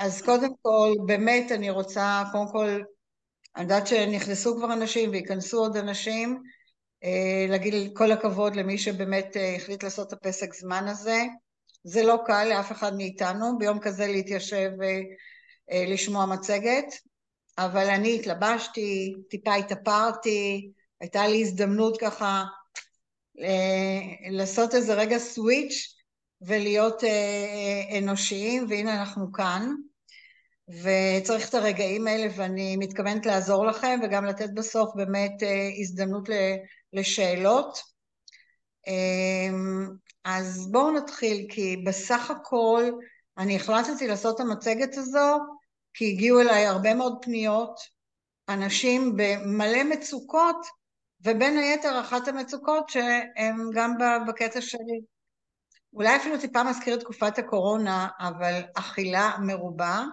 אז קודם כל, באמת אני רוצה, קודם כל, אני יודעת שנכנסו כבר אנשים ויכנסו עוד אנשים, להגיד כל הכבוד למי שבאמת החליט לעשות את הפסק זמן הזה. זה לא קל לאף אחד מאיתנו, ביום כזה להתיישב ולשמוע מצגת, אבל אני התלבשתי, טיפה התאפרתי, הייתה לי הזדמנות ככה לעשות איזה רגע סוויץ' ולהיות אנושיים, והנה אנחנו כאן, וצריך את הרגעים האלה, ואני מתכוונת לעזור לכם, וגם לתת בסוף באמת הזדמנות לשאלות. אז בואו נתחיל, כי בסך הכל אני החלטתי לעשות את המצגת הזו, כי הגיעו אליי הרבה מאוד פניות, אנשים במלא מצוקות, ובין היתר אחת המצוקות שהם גם בקטע שלי. אולי אפילו טיפה מזכיר את תקופת הקורונה, אבל אכילה מרובה,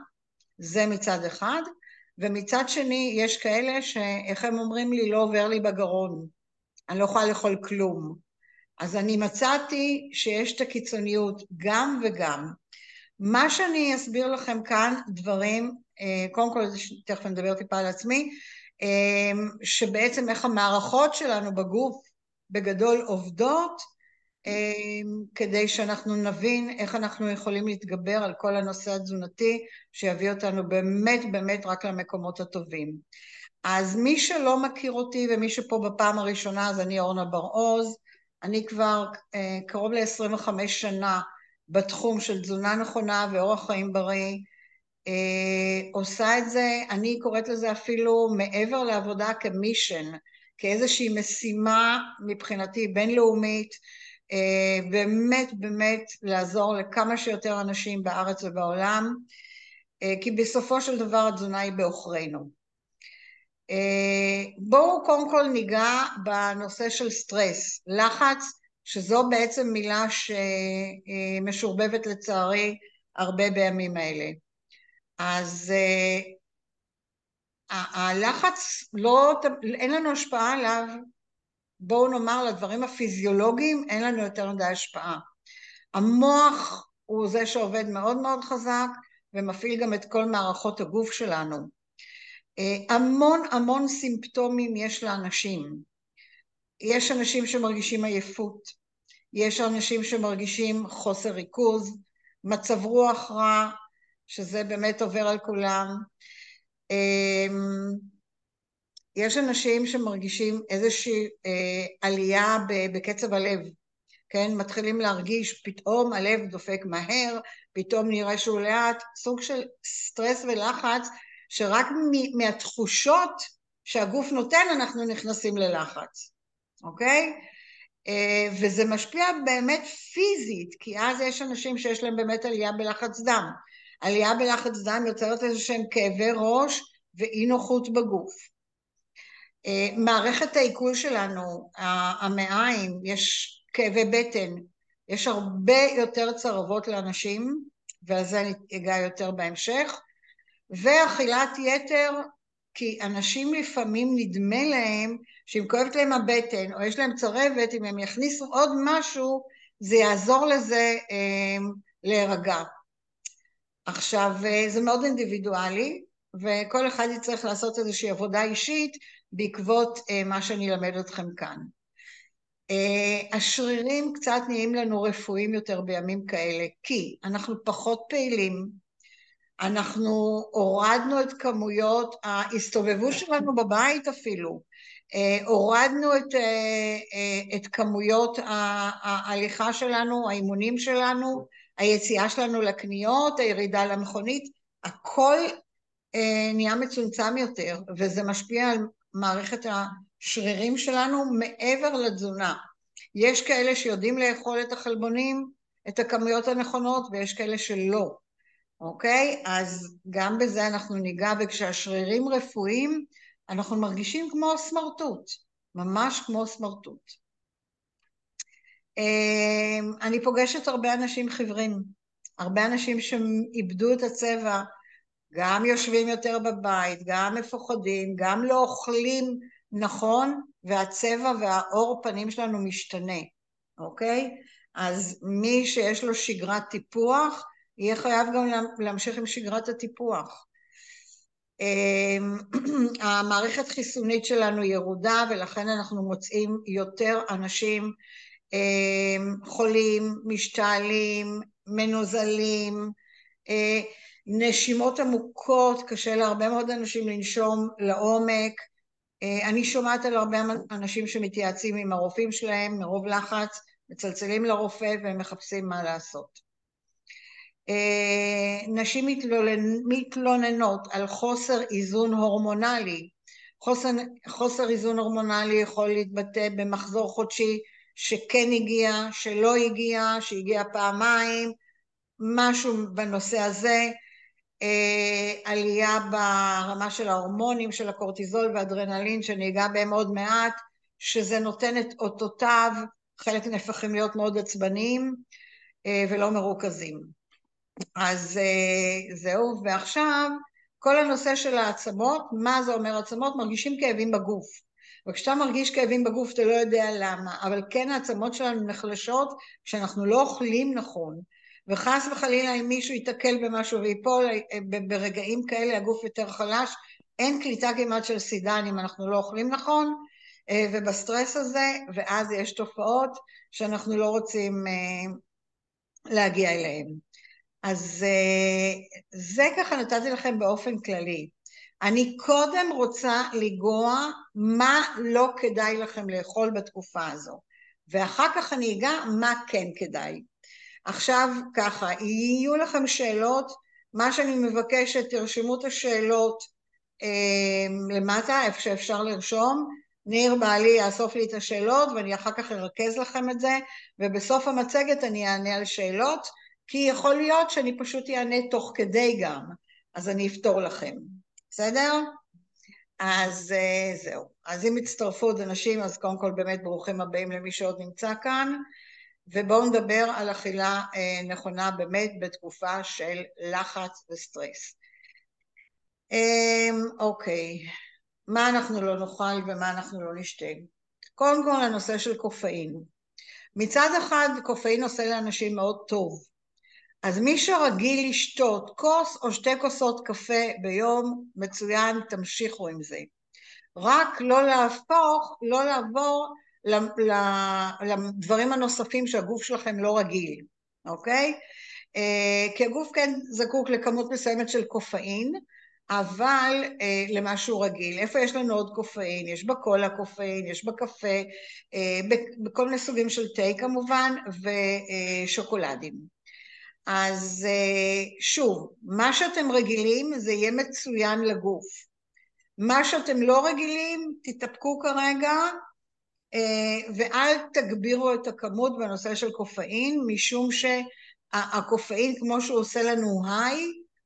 זה מצד אחד, ומצד שני יש כאלה שאיך הם אומרים לי, לא עובר לי בגרון, אני לא יכולה לאכול כלום. אז אני מצאתי שיש את הקיצוניות גם וגם. מה שאני אסביר לכם כאן, דברים, קודם כל, תכף נדבר טיפה על עצמי, שבעצם איך המערכות שלנו בגוף בגדול עובדות, כדי שאנחנו נבין איך אנחנו יכולים להתגבר על כל הנושא התזונתי, שיביא אותנו באמת באמת רק למקומות הטובים. אז מי שלא מכיר אותי ומי שפה בפעם הראשונה, אז אני אורנה בר-עוז, אני כבר קרוב ל-25 שנה בתחום של תזונה נכונה ואורח חיים בריא, עושה את זה, אני קוראת לזה אפילו מעבר לעבודה כמישן, כאיזושהי משימה מבחינתי בינלאומית, באמת באמת לעזור לכמה שיותר אנשים בארץ ובעולם, כי בסופו של דבר התזונה היא בעוכרינו. בואו קודם כל ניגע בנושא של סטרס, לחץ, שזו בעצם מילה שמשורבבת לצערי הרבה בימים האלה. אז הלחץ, אין לנו השפעה עליו, בואו נאמר לדברים הפיזיולוגיים, אין לנו יותר מדי השפעה. המוח הוא זה שעובד מאוד מאוד חזק, ומפעיל גם את כל מערכות הגוף שלנו. המון המון סימפטומים יש לאנשים. יש אנשים שמרגישים עייפות, יש אנשים שמרגישים חוסר ריכוז, מצב רוח רע, שזה באמת עובר על כולם. יש אנשים שמרגישים איזושהי עלייה בקצב הלב, כן? מתחילים להרגיש, פתאום הלב דופק מהר, פתאום נראה שהוא לאט, סוג של סטרס ולחץ, שרק מהתחושות שהגוף נותן, אנחנו נכנסים ללחץ, אוקיי? וזה משפיע באמת פיזית, כי אז יש אנשים שיש להם באמת עלייה בלחץ דם. עלייה בלחץ דם יוצרת איזשהם כאבי ראש ואי נוחות בגוף. מערכת העיכול שלנו, המעיים, יש כאבי בטן, יש הרבה יותר צרבות לאנשים, ועל זה אני אגע יותר בהמשך, ואכילת יתר, כי אנשים לפעמים נדמה להם, שאם כואבת להם הבטן, או יש להם צרבת, אם הם יכניסו עוד משהו, זה יעזור לזה להירגע. עכשיו, זה מאוד אינדיבידואלי, וכל אחד יצטרך לעשות איזושהי עבודה אישית, בעקבות מה שאני אלמד אתכם כאן. השרירים קצת נהיים לנו רפואיים יותר בימים כאלה, כי אנחנו פחות פעילים, אנחנו הורדנו את כמויות ההסתובבות שלנו בבית אפילו, הורדנו את כמויות ההליכה שלנו, האימונים שלנו, היציאה שלנו לקניות, הירידה למכונית, הכל נהיה מצומצם יותר, וזה משפיע על מערכת השרירים שלנו מעבר לתזונה. יש כאלה שיודעים לאכול את החלבונים, את הכמויות הנכונות, ויש כאלה שלא. אוקיי? אז גם בזה אנחנו ניגע, וכשהשרירים רפואיים, אנחנו מרגישים כמו סמרטוט, ממש כמו סמרטוט. אני פוגשת הרבה אנשים חיוורים, הרבה אנשים שאיבדו את הצבע, גם יושבים יותר בבית, גם מפוחדים, גם לא אוכלים נכון, והצבע והאור פנים שלנו משתנה, אוקיי? אז מי שיש לו שגרת טיפוח, יהיה חייב גם להמשיך עם שגרת הטיפוח. המערכת חיסונית שלנו ירודה, ולכן אנחנו מוצאים יותר אנשים חולים, משתעלים, מנוזלים, נשימות עמוקות, קשה להרבה מאוד אנשים לנשום לעומק. אני שומעת על הרבה אנשים שמתייעצים עם הרופאים שלהם, מרוב לחץ, מצלצלים לרופא והם מחפשים מה לעשות. נשים מתלוננות על חוסר איזון הורמונלי. חוסר איזון הורמונלי יכול להתבטא במחזור חודשי שכן הגיע, שלא הגיע, שהגיע פעמיים, משהו בנושא הזה. עלייה ברמה של ההורמונים, של הקורטיזול והאדרנלין, שניגע בהם עוד מעט, שזה נותן את אותותיו, חלק נפחים להיות מאוד עצבניים ולא מרוכזים. אז זהו, ועכשיו כל הנושא של העצמות, מה זה אומר עצמות? מרגישים כאבים בגוף, וכשאתה מרגיש כאבים בגוף אתה לא יודע למה, אבל כן העצמות שלנו נחלשות כשאנחנו לא אוכלים נכון, וחס וחלילה אם מישהו יתקל במשהו ויפול, ברגעים כאלה הגוף יותר חלש, אין קליטה כמעט של סידן אם אנחנו לא אוכלים נכון, ובסטרס הזה, ואז יש תופעות שאנחנו לא רוצים להגיע אליהן. אז זה ככה נתתי לכם באופן כללי. אני קודם רוצה לגוע מה לא כדאי לכם לאכול בתקופה הזו, ואחר כך אני אגע מה כן כדאי. עכשיו ככה, יהיו לכם שאלות, מה שאני מבקשת, תרשמו את השאלות למטה, איפה שאפשר לרשום, ניר בעלי יאסוף לי את השאלות, ואני אחר כך ארכז לכם את זה, ובסוף המצגת אני אענה על שאלות, כי יכול להיות שאני פשוט אענה תוך כדי גם, אז אני אפתור לכם, בסדר? אז זהו, אז אם הצטרפו עוד אנשים, אז קודם כל באמת ברוכים הבאים למי שעוד נמצא כאן, ובואו נדבר על אכילה נכונה באמת בתקופה של לחץ וסטרס. אוקיי, מה אנחנו לא נאכל ומה אנחנו לא נשתה? קודם כל הנושא של קופאין. מצד אחד קופאין עושה לאנשים מאוד טוב, אז מי שרגיל לשתות כוס או שתי כוסות קפה ביום, מצוין, תמשיכו עם זה. רק לא לעבור לדברים הנוספים שהגוף שלכם לא רגיל, אוקיי? כי הגוף כן זקוק לכמות מסוימת של קופאין, אבל למשהו רגיל. איפה יש לנו עוד קופאין? יש בקולה קופאין, יש בקפה, בכל מיני סוגים של תה כמובן, ושוקולדים. אז שוב, מה שאתם רגילים זה יהיה מצוין לגוף. מה שאתם לא רגילים, תתאפקו כרגע, ואל תגבירו את הכמות בנושא של קופאין, משום שהקופאין כמו שהוא עושה לנו היי,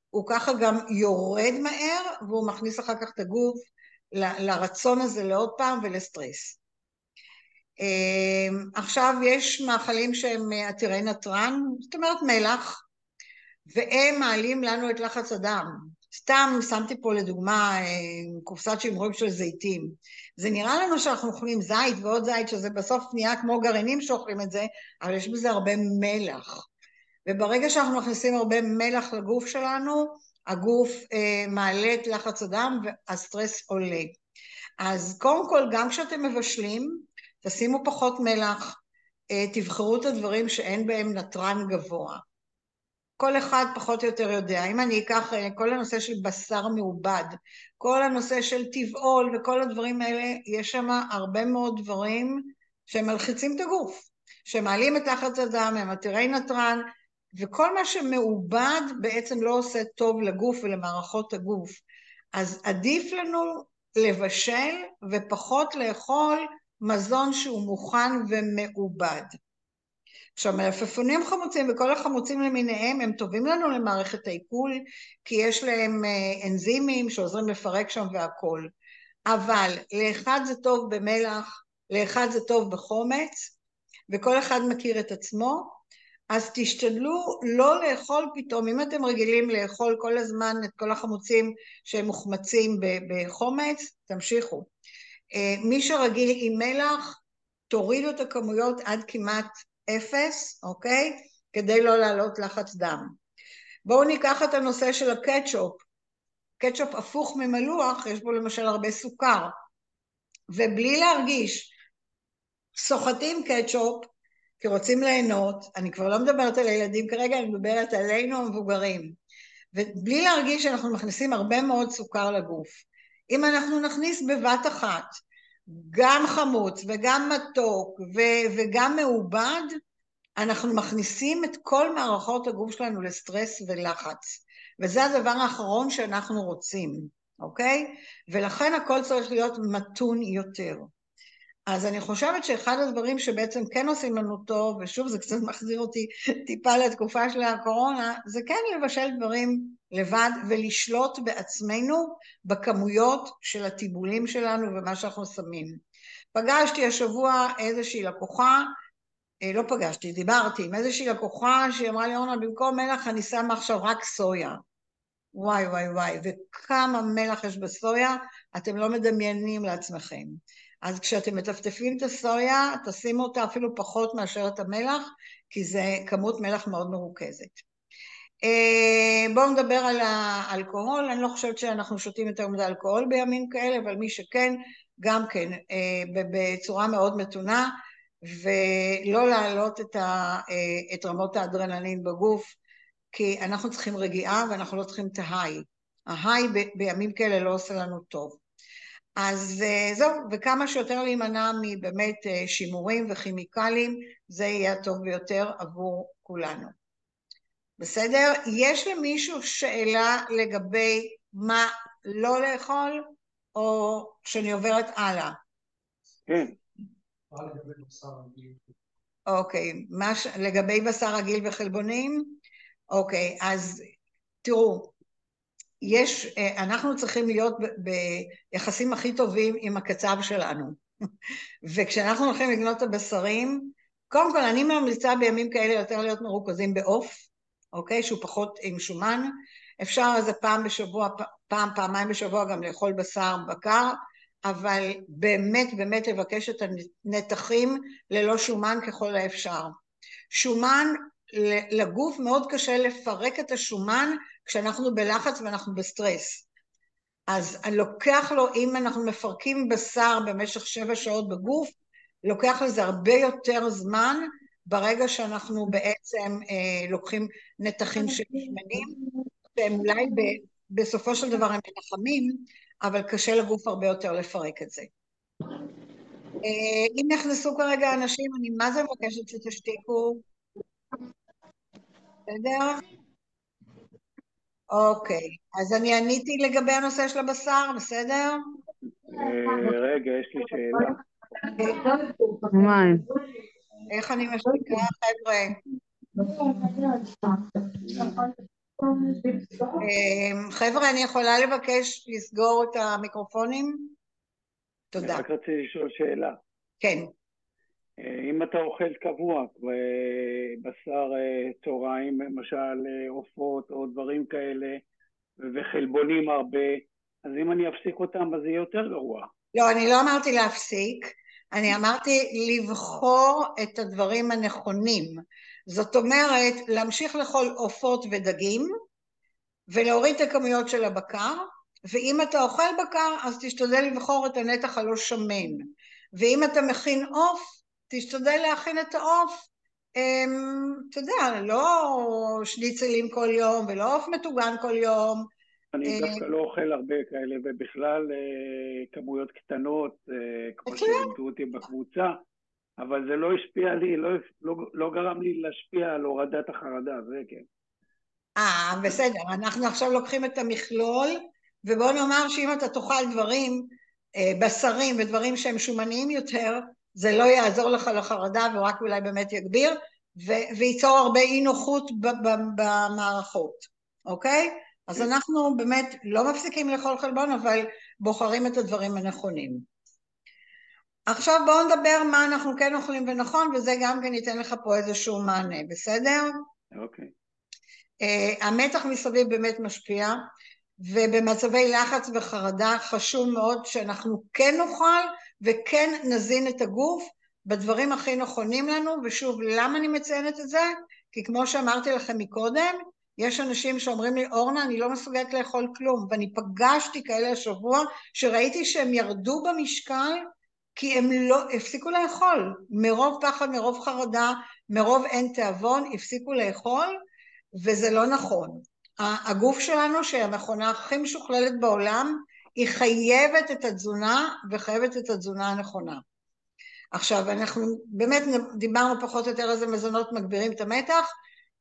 הוא ככה גם יורד מהר, והוא מכניס אחר כך את הגוף לרצון הזה לעוד פעם ולסטרס. עכשיו יש מאכלים שהם עתירי נטרן, זאת אומרת מלח, והם מעלים לנו את לחץ הדם. סתם שמתי פה לדוגמה קופסת שמרים של זיתים. זה נראה לנו שאנחנו אוכלים זית ועוד זית, שזה בסוף נהיה כמו גרעינים שאוכלים את זה, אבל יש בזה הרבה מלח. וברגע שאנחנו מכניסים הרבה מלח לגוף שלנו, הגוף מעלה את לחץ הדם והסטרס עולה. אז קודם כל, גם כשאתם מבשלים, תשימו פחות מלח, תבחרו את הדברים שאין בהם נטרן גבוה. כל אחד פחות או יותר יודע, אם אני אקח כל הנושא של בשר מעובד, כל הנושא של טבעול וכל הדברים האלה, יש שם הרבה מאוד דברים שמלחיצים את הגוף, שמעלים את לחץ הדם, הם עתירי נטרן, וכל מה שמעובד בעצם לא עושה טוב לגוף ולמערכות הגוף. אז עדיף לנו לבשל ופחות לאכול מזון שהוא מוכן ומעובד. עכשיו, מלפפונים חמוצים וכל החמוצים למיניהם, הם טובים לנו למערכת העיכול, כי יש להם אנזימים שעוזרים לפרק שם והכל. אבל לאחד זה טוב במלח, לאחד זה טוב בחומץ, וכל אחד מכיר את עצמו, אז תשתדלו לא לאכול פתאום, אם אתם רגילים לאכול כל הזמן את כל החמוצים שהם מוחמצים בחומץ, תמשיכו. מי שרגיל עם מלח, תורידו את הכמויות עד כמעט אפס, אוקיי? כדי לא לעלות לחץ דם. בואו ניקח את הנושא של הקטשופ. קטשופ הפוך ממלוח, יש בו למשל הרבה סוכר. ובלי להרגיש, סוחטים קטשופ, כי רוצים ליהנות, אני כבר לא מדברת על הילדים כרגע, אני מדברת עלינו המבוגרים. ובלי להרגיש שאנחנו מכניסים הרבה מאוד סוכר לגוף. אם אנחנו נכניס בבת אחת, גם חמוץ וגם מתוק וגם מעובד, אנחנו מכניסים את כל מערכות הגוף שלנו לסטרס ולחץ. וזה הדבר האחרון שאנחנו רוצים, אוקיי? ולכן הכל צריך להיות מתון יותר. אז אני חושבת שאחד הדברים שבעצם כן עושים לנו טוב, ושוב זה קצת מחזיר אותי טיפה לתקופה של הקורונה, זה כן לבשל דברים לבד ולשלוט בעצמנו בכמויות של הטיבולים שלנו ומה שאנחנו שמים. פגשתי השבוע איזושהי לקוחה, לא פגשתי, דיברתי עם איזושהי לקוחה שהיא אמרה לי, אורנה, במקום מלח אני שמה עכשיו רק סויה. וואי וואי וואי, וכמה מלח יש בסויה, אתם לא מדמיינים לעצמכם. אז כשאתם מטפטפים את הסויה, תשימו אותה אפילו פחות מאשר את המלח, כי זה כמות מלח מאוד מרוכזת. בואו נדבר על האלכוהול, אני לא חושבת שאנחנו שותים יותר מדי אלכוהול בימים כאלה, אבל מי שכן, גם כן, בצורה מאוד מתונה, ולא להעלות את רמות האדרנלין בגוף, כי אנחנו צריכים רגיעה ואנחנו לא צריכים את ההיי. ההיי בימים כאלה לא עושה לנו טוב. אז זהו, וכמה שיותר להימנע מבאמת שימורים וכימיקלים, זה יהיה הטוב ביותר עבור כולנו. בסדר? יש למישהו שאלה לגבי מה לא לאכול, או שאני עוברת הלאה? כן. אוקיי, לגבי בשר רגיל וחלבונים? אוקיי, אז תראו, אנחנו צריכים להיות ביחסים הכי טובים עם הקצב שלנו. וכשאנחנו הולכים לקנות את הבשרים, קודם כל אני ממליצה בימים כאלה יותר להיות מרוכזים בעוף, אוקיי? שהוא פחות עם שומן. אפשר אז פעם בשבוע, פעמיים בשבוע גם לאכול בשר בקר, אבל באמת באמת לבקש את הנתחים ללא שומן ככל האפשר. שומן, לגוף מאוד קשה לפרק את השומן כשאנחנו בלחץ ואנחנו בסטרס. אז אני לוקח לו, אם אנחנו מפרקים בשר במשך 7 שעות בגוף, לוקח לזה הרבה יותר זמן ברגע שאנחנו בעצם לוקחים נתחים של שמנים, שהם אולי בסופו של דבר הם מנחמים, אבל קשה לגוף הרבה יותר לפרק את זה. אם נכנסו כרגע אנשים, אני מה זה מבקשת שתשתיקו? בסדר? אוקיי, אז אני עניתי לגבי הנושא של הבשר, בסדר? רגע, יש לי שאלה. איך אני משתיקה, חבר'ה? חבר'ה, אני יכולה לבקש לסגור את המיקרופונים? תודה. רק רציתי לשאול שאלה. כן. אם אתה אוכל קבוע, בשר תוריים, למשל עופות או דברים כאלה, וחלבונים הרבה, אז אם אני אפסיק אותם, אז זה יותר גרוע. לא, אני לא אמרתי להפסיק, אני אמרתי לבחור את הדברים הנכונים. זאת אומרת, להמשיך לאכול עופות ודגים, ולהוריד את הכמויות של הבקר, ואם אתה אוכל בקר, אז תשתדל לבחור את הנתח הלא שמן. ואם אתה מכין עוף, תשתדל להכין את העוף, אתה יודע, לא שניצלים כל יום, ולא עוף מטוגן כל יום. אני דווקא לא אוכל הרבה כאלה, ובכלל כמויות קטנות, כמו שלימדו אותי בקבוצה, אבל זה לא השפיע לי, לא גרם לי להשפיע על הורדת החרדה, זה כן. בסדר, אנחנו עכשיו לוקחים את המכלול, ובואו נאמר שאם אתה תאכל דברים, בשרים ודברים שהם שומניים יותר, זה לא יעזור לך לחרדה, ורק אולי באמת יגביר, וייצור הרבה אי נוחות במערכות, אוקיי? אז אנחנו באמת לא מפסיקים לאכול חלבון, אבל בוחרים את הדברים הנכונים. עכשיו בואו נדבר מה אנחנו כן אוכלים ונכון, וזה גם כן ייתן לך פה איזשהו מענה, בסדר? אוקיי. המתח מסביב באמת משפיע, ובמצבי לחץ וחרדה חשוב מאוד שאנחנו כן נאכל, וכן נזין את הגוף בדברים הכי נכונים לנו, ושוב, למה אני מציינת את זה? כי כמו שאמרתי לכם מקודם, יש אנשים שאומרים לי, אורנה, אני לא מסוגלת לאכול כלום, ואני פגשתי כאלה השבוע, שראיתי שהם ירדו במשקל, כי הם לא הפסיקו לאכול, מרוב פחד, מרוב חרדה, מרוב אין תיאבון, הפסיקו לאכול, וזה לא נכון. הגוף שלנו, שהמכונה הכי משוכללת בעולם, היא חייבת את התזונה, וחייבת את התזונה הנכונה. עכשיו, אנחנו באמת דיברנו פחות או יותר איזה מזונות מגבירים את המתח,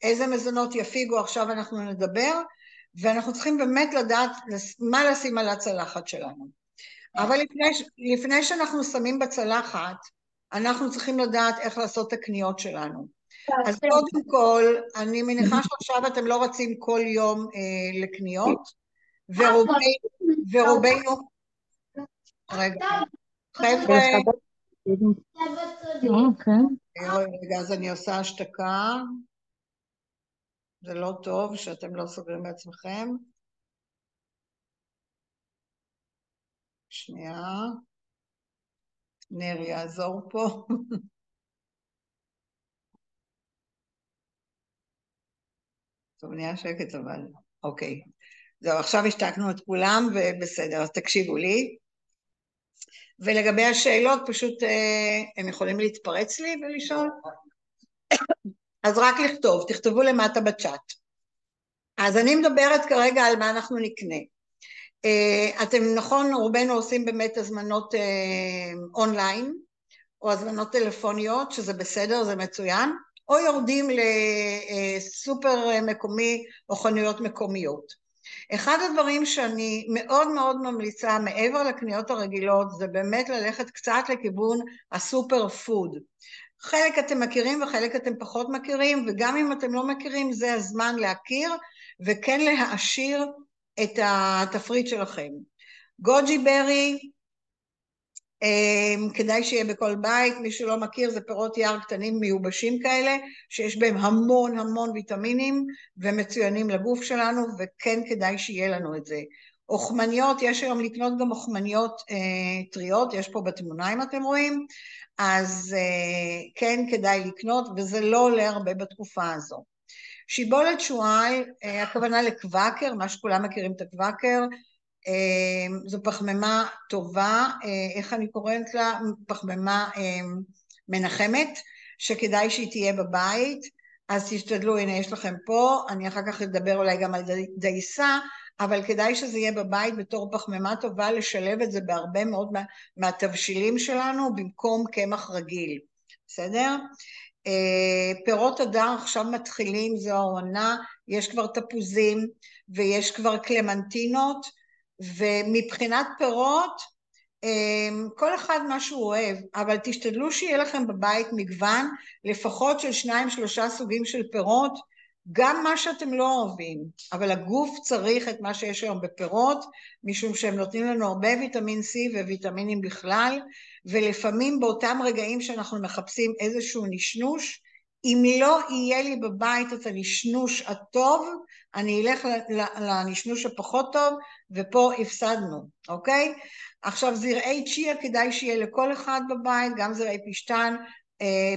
איזה מזונות יפיגו, עכשיו אנחנו נדבר, ואנחנו צריכים באמת לדעת מה לשים על הצלחת שלנו. אבל לפני שאנחנו שמים בצלחת, אנחנו צריכים לדעת איך לעשות את הקניות שלנו. אז קודם כל, אני מניחה שעכשיו אתם לא רצים כל יום לקניות, ורובנו... רגע, חבר'ה... רגע, אז אני עושה השתקה. זה לא טוב שאתם לא סוגרים בעצמכם. שנייה. נר יעזור פה. טוב, נהיה שקט אבל. אוקיי. זהו, עכשיו השתקנו את כולם ובסדר, אז תקשיבו לי. ולגבי השאלות, פשוט הם יכולים להתפרץ לי ולשאול. אז רק לכתוב, תכתבו למטה בצ'אט. אז אני מדברת כרגע על מה אנחנו נקנה. אתם נכון, רובנו עושים באמת הזמנות אונליין, או הזמנות טלפוניות, שזה בסדר, זה מצוין, או יורדים לסופר מקומי או חנויות מקומיות. אחד הדברים שאני מאוד מאוד ממליצה מעבר לקניות הרגילות, זה באמת ללכת קצת לכיוון הסופר פוד. חלק אתם מכירים וחלק אתם פחות מכירים, וגם אם אתם לא מכירים, זה הזמן להכיר, וכן להעשיר את התפריט שלכם. גוג'י ברי, כדאי שיהיה בכל בית, מי שלא מכיר, זה פירות יער קטנים מיובשים כאלה, שיש בהם המון המון ויטמינים, ומצוינים לגוף שלנו, וכן כדאי שיהיה לנו את זה. אוכמניות, יש היום לקנות גם אוכמניות טריות, יש פה בתמונה אם אתם רואים, אז כן כדאי לקנות, וזה לא עולה הרבה בתקופה הזו. שיבולת שועל, הכוונה לקוואקר, מה שכולם מכירים את הקוואקר, זו פחמימה טובה, איך אני קוראת לה? פחמימה מנחמת, שכדאי שהיא תהיה בבית, אז תשתדלו, הנה יש לכם פה, אני אחר כך אדבר אולי גם על דייסה, אבל כדאי שזה יהיה בבית בתור פחמימה טובה, לשלב את זה בהרבה מאוד מהתבשילים שלנו, במקום קמח רגיל, בסדר? פירות הדר עכשיו מתחילים, זו העונה, יש כבר תפוזים, ויש כבר קלמנטינות, ומבחינת פירות, כל אחד מה שהוא אוהב, אבל תשתדלו שיהיה לכם בבית מגוון, לפחות של 2-3 סוגים של פירות, גם מה שאתם לא אוהבים, אבל הגוף צריך את מה שיש היום בפירות, משום שהם נותנים לנו הרבה ויטמין C וויטמינים בכלל, ולפעמים באותם רגעים שאנחנו מחפשים איזשהו נשנוש, אם לא יהיה לי בבית את הנשנוש הטוב, אני אלך לנשנוש הפחות טוב, ופה הפסדנו, אוקיי? עכשיו זרעי צ'יה כדאי שיהיה לכל אחד בבית, גם זרעי פשטן,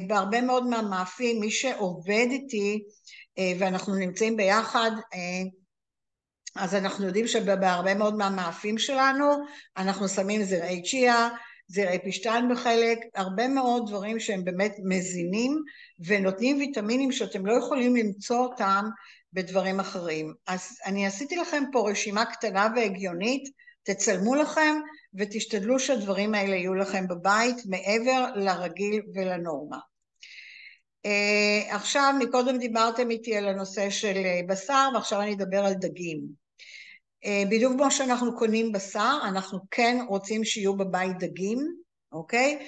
בהרבה מאוד מהמאפים, מי שעובד איתי, ואנחנו נמצאים ביחד, אז אנחנו יודעים שבהרבה מאוד מהמאפים שלנו, אנחנו שמים זרעי צ'יה, זרעי פשטן בחלק, הרבה מאוד דברים שהם באמת מזינים, ונותנים ויטמינים שאתם לא יכולים למצוא אותם בדברים אחרים. אז אני עשיתי לכם פה רשימה קטנה והגיונית, תצלמו לכם, ותשתדלו שהדברים האלה יהיו לכם בבית, מעבר לרגיל ולנורמה. עכשיו, מקודם דיברתם איתי על הנושא של בשר, ועכשיו אני אדבר על דגים. בדיוק כמו שאנחנו קונים בשר, אנחנו כן רוצים שיהיו בבית דגים, אוקיי?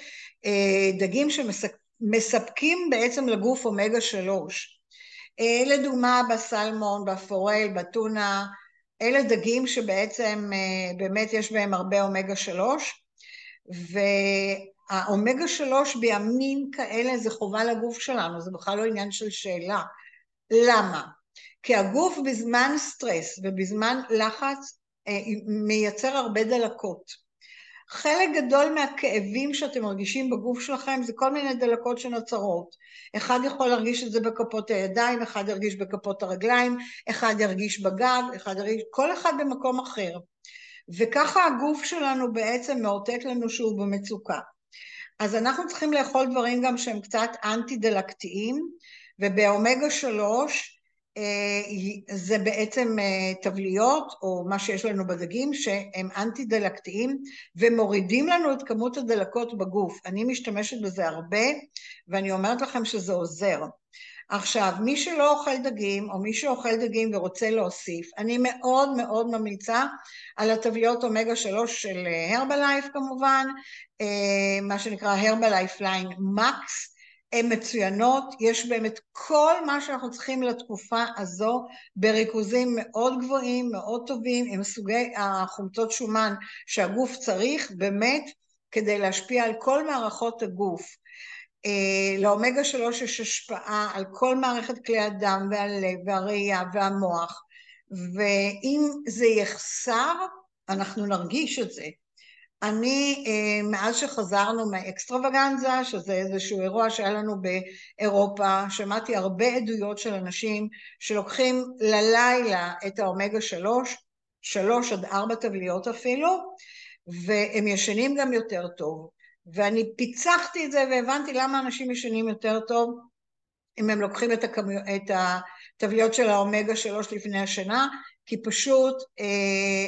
דגים שמספקים בעצם לגוף אומגה 3. לדוגמה, בסלמון, בפורל, בטונה, אלה דגים שבעצם באמת יש בהם הרבה אומגה 3, והאומגה 3 בימים כאלה זה חובה לגוף שלנו, זה בכלל לא עניין של שאלה. למה? כי הגוף בזמן סטרס ובזמן לחץ מייצר הרבה דלקות. חלק גדול מהכאבים שאתם מרגישים בגוף שלכם, זה כל מיני דלקות שנוצרות. אחד יכול להרגיש את זה בכפות הידיים, אחד ירגיש בכפות הרגליים, אחד ירגיש בגב, אחד ירגיש, כל אחד במקום אחר. וככה הגוף שלנו בעצם מאותת לנו שהוא במצוקה. אז אנחנו צריכים לאכול דברים גם שהם קצת אנטי-דלקתיים, ובאומגה 3 זה בעצם טבליות, או מה שיש לנו בדגים, שהם אנטי-דלקתיים, ומורידים לנו את כמות הדלקות בגוף. אני משתמשת בזה הרבה, ואני אומרת לכם שזה עוזר. עכשיו, מי שלא אוכל דגים, או מי שאוכל דגים ורוצה להוסיף, אני מאוד מאוד ממליצה על הטבליות אומגה 3 של הרבלייף כמובן, מה שנקרא הרבלייף ליין מקס, הן מצוינות, יש בהם את כל מה שאנחנו צריכים לתקופה הזו, בריכוזים מאוד גבוהים, מאוד טובים, עם סוגי החומצות שומן שהגוף צריך, באמת, כדי להשפיע על כל מערכות הגוף. לאומגה 3 יש השפעה על כל מערכת כלי הדם, והלב, והראייה, והמוח, ואם זה יחסר, אנחנו נרגיש את זה. אני, מאז שחזרנו מהאקסטרווגנזה, שזה איזשהו אירוע שהיה לנו באירופה, שמעתי הרבה עדויות של אנשים שלוקחים ללילה את האומגה 3, 3 עד 4 טבליות אפילו, והם ישנים גם יותר טוב. ואני פיצחתי את זה והבנתי למה אנשים ישנים יותר טוב, אם הם לוקחים את הטבליות של האומגה 3 לפני השינה, כי פשוט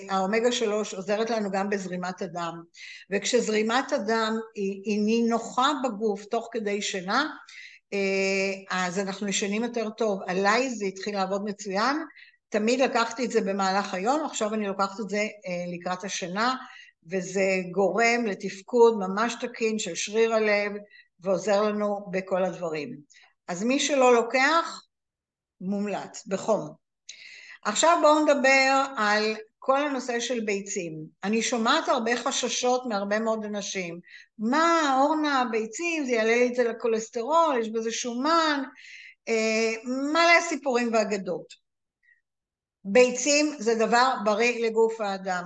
האומגה 3 עוזרת לנו גם בזרימת הדם, וכשזרימת הדם היא נוחה בגוף תוך כדי שינה, אז אנחנו ישנים יותר טוב. עליי זה התחיל לעבוד מצוין, תמיד לקחתי את זה במהלך היום, עכשיו אני לוקחת את זה לקראת השינה, וזה גורם לתפקוד ממש תקין של שריר הלב, ועוזר לנו בכל הדברים. אז מי שלא לוקח, מומלץ, בחום. עכשיו בואו נדבר על כל הנושא של ביצים. אני שומעת הרבה חששות מהרבה מאוד אנשים. מה, אורנה, ביצים, זה יעלה לי את זה לכולסטרול, יש בזה שומן, מה לסיפורים והגדות? ביצים זה דבר בריא לגוף האדם,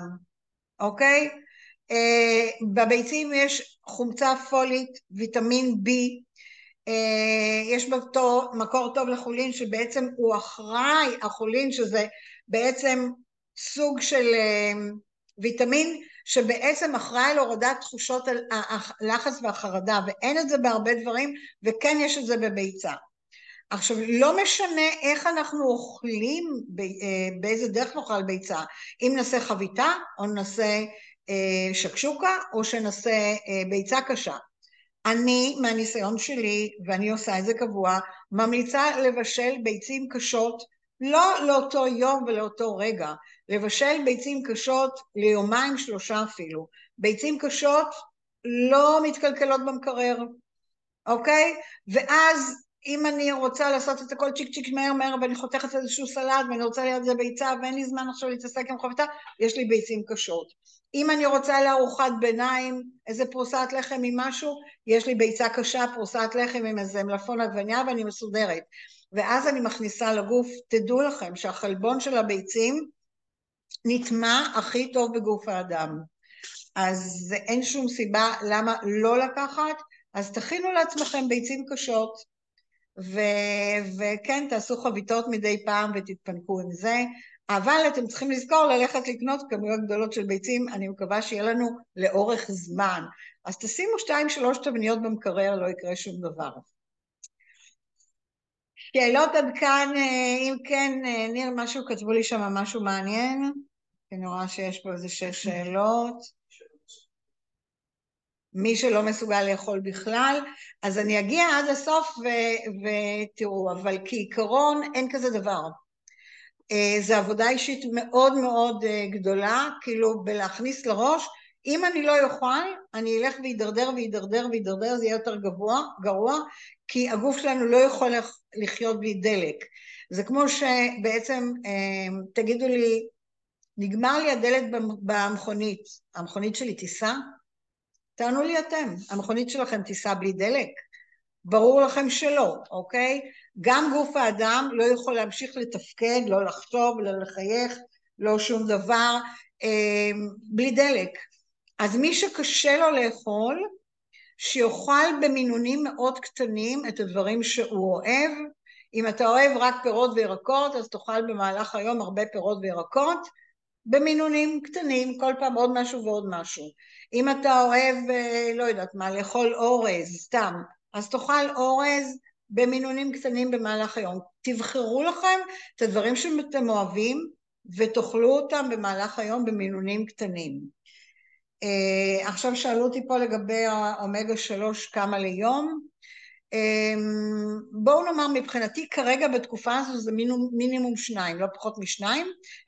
אוקיי? בביצים יש חומצה פולית, ויטמין B, יש בו מקור טוב לחולין, שבעצם הוא אחראי, החולין שזה בעצם סוג של ויטמין, שבעצם אחראי להורדת תחושות הלחץ והחרדה, ואין את זה בהרבה דברים, וכן יש את זה בביצה. עכשיו, לא משנה איך אנחנו אוכלים, באיזה דרך נאכל ביצה, אם נעשה חביתה, או נעשה שקשוקה, או שנעשה ביצה קשה. אני, מהניסיון שלי, ואני עושה את זה קבוע, ממליצה לבשל ביצים קשות, לא לאותו יום ולאותו רגע, לבשל ביצים קשות ליומיים 3 אפילו. ביצים קשות לא מתקלקלות במקרר, אוקיי? ואז אם אני רוצה לעשות את הכל צ'יק צ'יק מהר מהר, ואני חותכת איזשהו סלט, ואני רוצה ליד זה ביצה, ואין לי זמן עכשיו להתעסק עם חביתה, יש לי ביצים קשות. אם אני רוצה לארוחת ביניים, איזה פרוסת לחם עם משהו, יש לי ביצה קשה, פרוסת לחם עם איזה מלפון עגבניה, ואני מסודרת. ואז אני מכניסה לגוף, תדעו לכם שהחלבון של הביצים נטמע הכי טוב בגוף האדם. אז אין שום סיבה למה לא לקחת, אז תכינו לעצמכם ביצים קשות, וכן, תעשו חביתות מדי פעם ותתפנקו עם זה, אבל אתם צריכים לזכור ללכת לקנות כמויות גדולות של ביצים, אני מקווה שיהיה לנו לאורך זמן. אז תשימו 2-3 תבניות במקרר, לא יקרה שום דבר. שאלות עד כאן, אם כן, ניר, משהו, כתבו לי שם משהו מעניין, אני רואה שיש פה איזה 6 שאלות. מי שלא מסוגל לאכול בכלל, אז אני אגיע עד הסוף ותראו, אבל כעיקרון אין כזה דבר. זו עבודה אישית מאוד מאוד גדולה, כאילו בלהכניס לראש, אם אני לא יוכל, אני אלך וידרדר וידרדר וידרדר, זה יהיה יותר גרוע, כי הגוף שלנו לא יכול לחיות בלי דלק. זה כמו שבעצם, תגידו לי, נגמר לי הדלק במכונית, המכונית שלי תיסע? תענו לי אתם, המכונית שלכם תיסע בלי דלק? ברור לכם שלא, אוקיי? גם גוף האדם לא יכול להמשיך לתפקד, לא לחשוב, לא לחייך, לא שום דבר, בלי דלק. אז מי שקשה לו לאכול, שיאכל במינונים מאוד קטנים את הדברים שהוא אוהב. אם אתה אוהב רק פירות וירקות, אז תאכל במהלך היום הרבה פירות וירקות, במינונים קטנים, כל פעם עוד משהו ועוד משהו. אם אתה אוהב, לא יודעת מה, לאכול אורז, סתם, אז תאכל אורז במינונים קטנים במהלך היום. תבחרו לכם את הדברים שאתם אוהבים, ותאכלו אותם במהלך היום במינונים קטנים. עכשיו שאלו אותי פה לגבי האומגה 3 כמה ליום. בואו נאמר, מבחינתי כרגע בתקופה הזו זה מינימום 2, לא פחות מ2,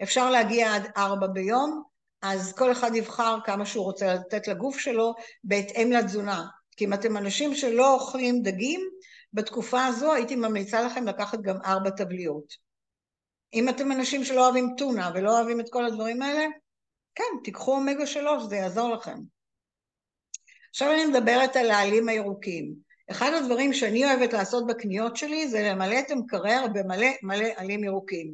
אפשר להגיע עד 4 ביום, אז כל אחד יבחר כמה שהוא רוצה לתת לגוף שלו בהתאם לתזונה, כי אם אתם אנשים שלא אוכלים דגים, בתקופה הזו הייתי ממליצה לכם לקחת גם 4 טבליות. אם אתם אנשים שלא אוהבים טונה ולא אוהבים את כל הדברים האלה, כן, תיקחו אומגה 3, זה יעזור לכם. עכשיו אני מדברת על העלים הירוקים. אחד הדברים שאני אוהבת לעשות בקניות שלי, זה למלא את המקרר במלא עלים ירוקים.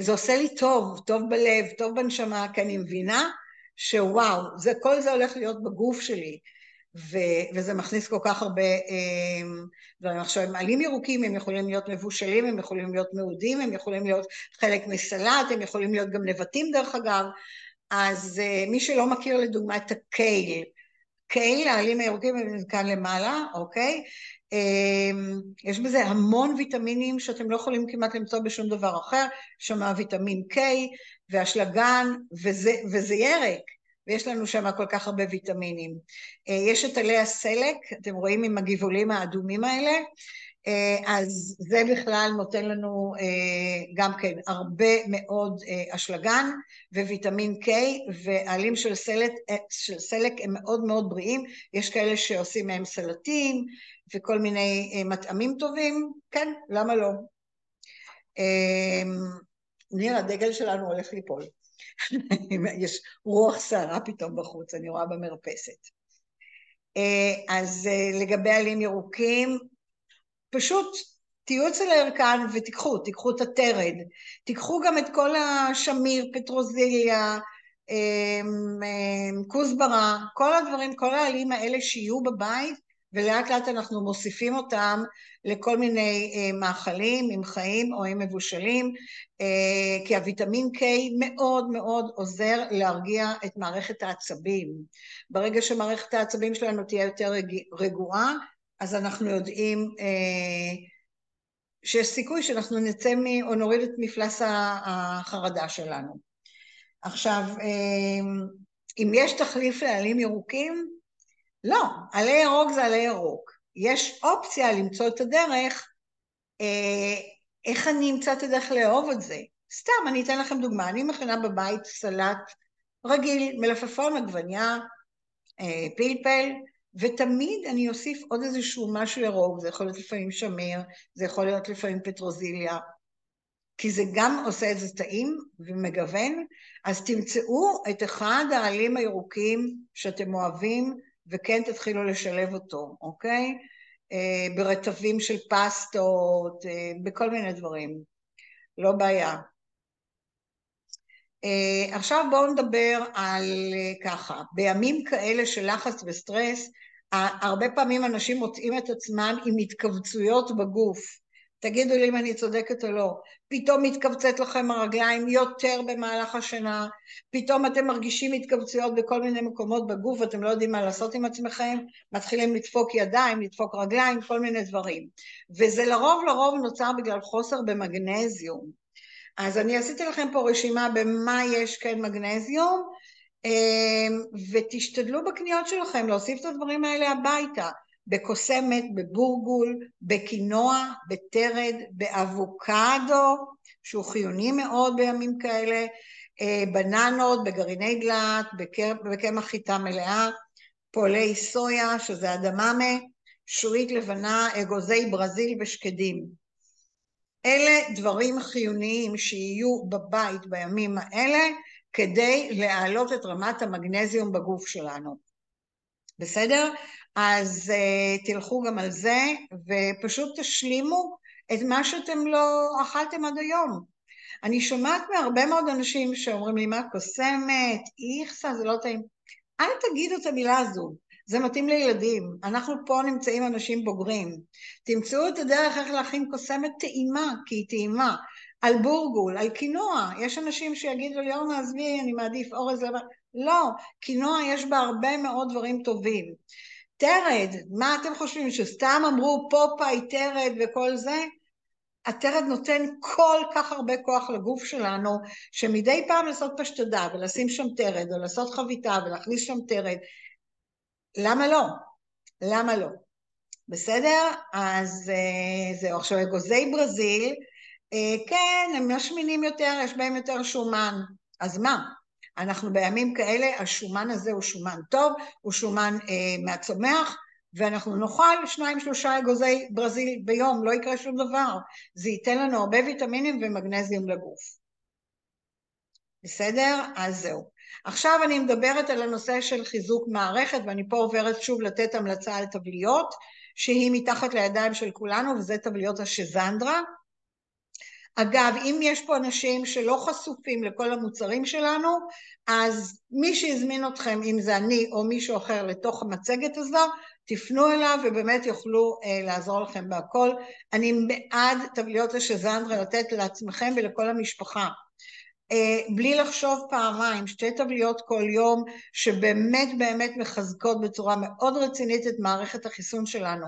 זה עושה לי טוב, טוב בלב, טוב בנשמה, כי אני מבינה שוואו, כל זה הולך להיות בגוף שלי, וזה מכניס כל כך הרבה דברים. עכשיו, עלים ירוקים, הם יכולים להיות מבושלים, הם יכולים להיות מעודים, הם יכולים להיות חלק מסלט, הם יכולים להיות גם נבטים דרך אגב. אז מי שלא מכיר לדוגמה את הקייל, קייל, העלים הירוקים הם כאן למעלה, אוקיי? יש בזה המון ויטמינים שאתם לא יכולים כמעט למצוא בשום דבר אחר, שם הוויטמין K והשלגן, וזה ירק, ויש לנו שם כל כך הרבה ויטמינים. יש את עלי הסלק, אתם רואים עם הגבעולים האדומים האלה, אז זה בכלל נותן לנו גם כן הרבה מאוד אשלגן וויטמין K, והעלים של סלק הם מאוד מאוד בריאים, יש כאלה שעושים מהם סלטים וכל מיני מטעמים טובים, כן, למה לא? ניר, הדגל שלנו הולך ליפול, יש רוח סערה פתאום בחוץ, אני רואה במרפסת. אז לגבי העלים ירוקים, פשוט תהיו אצל הערכן ותיקחו, תיקחו את התרד, תיקחו גם את כל השמיר, פטרוזיליה, כוסברה, כל הדברים, כל העלים האלה שיהיו בבית, ולאט לאט אנחנו מוסיפים אותם לכל מיני מאכלים, עם חיים או עם מבושלים, כי הוויטמין K מאוד מאוד עוזר להרגיע את מערכת העצבים. ברגע שמערכת העצבים שלנו תהיה יותר רגועה, אז אנחנו יודעים שיש סיכוי שאנחנו נצא או נוריד את מפלס החרדה שלנו. עכשיו, אם יש תחליף לעלים ירוקים, לא, עלי ירוק זה עלי ירוק. יש אופציה למצוא את הדרך, איך אני אמצא את הדרך לאהוב את זה? סתם, אני אתן לכם דוגמה, אני מכינה בבית סלט רגיל, מלפפון, עגבניה, פלפל, ותמיד אני אוסיף עוד איזשהו משהו ירוק, זה יכול להיות לפעמים שמיר, זה יכול להיות לפעמים פטרוזיליה, כי זה גם עושה את זה טעים ומגוון, אז תמצאו את אחד העלים הירוקים שאתם אוהבים, וכן תתחילו לשלב אותו, אוקיי? ברטבים של פסטות, בכל מיני דברים, לא בעיה. עכשיו בואו נדבר על ככה, בימים כאלה של לחץ וסטרס, הרבה פעמים אנשים מוצאים את עצמם עם התכווצויות בגוף, תגידו לי אם אני צודקת או לא, פתאום מתכווצת לכם הרגליים יותר במהלך השינה, פתאום אתם מרגישים התכווצויות בכל מיני מקומות בגוף, ואתם לא יודעים מה לעשות עם עצמכם, מתחילים לדפוק ידיים, לדפוק רגליים, כל מיני דברים, וזה לרוב נוצר בגלל חוסר במגנזיום. אז אני עשיתי לכם פה רשימה במה יש כן מגנזיום, ותשתדלו בקניות שלכם להוסיף את הדברים האלה הביתה, בקוסמת, בבורגול, בקינוע, בטרד, באבוקדו, שהוא חיוני מאוד בימים כאלה, בננות, בגרעיני דלת, בקמח חיטה מלאה, פולי סויה, שזה אדממה, שורית לבנה, אגוזי ברזיל ושקדים. אלה דברים חיוניים שיהיו בבית בימים האלה, כדי להעלות את רמת המגנזיום בגוף שלנו. בסדר? אז תלכו גם על זה, ופשוט תשלימו את מה שאתם לא אכלתם עד היום. אני שומעת מהרבה מאוד אנשים שאומרים לי, מה קוסמת, איכסה, זה לא טעים. אל תגידו את המילה הזו, זה מתאים לילדים, אנחנו פה נמצאים אנשים בוגרים, תמצאו את הדרך איך להכין קוסמת טעימה, כי היא טעימה, על בורגול, על קינוע, יש אנשים שיגידו לי, יורנה, עזבי, אני מעדיף אורז לבן, לא, קינוע יש בה הרבה מאוד דברים טובים, תרד, מה אתם חושבים, שסתם אמרו פופאי תרד וכל זה? התרד נותן כל כך הרבה כוח לגוף שלנו, שמדי פעם לעשות פשטדה ולשים שם תרד, או לעשות חביתה ולהכניס שם תרד, למה לא? למה לא? בסדר? אז זהו, עכשיו אגוזי ברזיל, כן, הם משמינים יותר, יש בהם יותר שומן, אז מה? אנחנו בימים כאלה, השומן הזה הוא שומן טוב, הוא שומן מהצומח, ואנחנו נאכל 2-3 אגוזי ברזיל ביום, לא יקרה שום דבר, זה ייתן לנו הרבה ויטמינים ומגנזיום לגוף. בסדר? אז זהו. עכשיו אני מדברת על הנושא של חיזוק מערכת, ואני פה עוברת שוב לתת המלצה על טבליות, שהיא מתחת לידיים של כולנו, וזה טבליות השזנדרה. אגב, אם יש פה אנשים שלא חשופים לכל המוצרים שלנו, אז מי שהזמין אתכם, אם זה אני או מישהו אחר לתוך המצגת הזו, תפנו אליו ובאמת יוכלו לעזור לכם בהכל. אני בעד טבליות השזנדרה לתת לעצמכם ולכל המשפחה. בלי לחשוב פעמיים, 2 טבליות כל יום שבאמת באמת מחזקות בצורה מאוד רצינית את מערכת החיסון שלנו.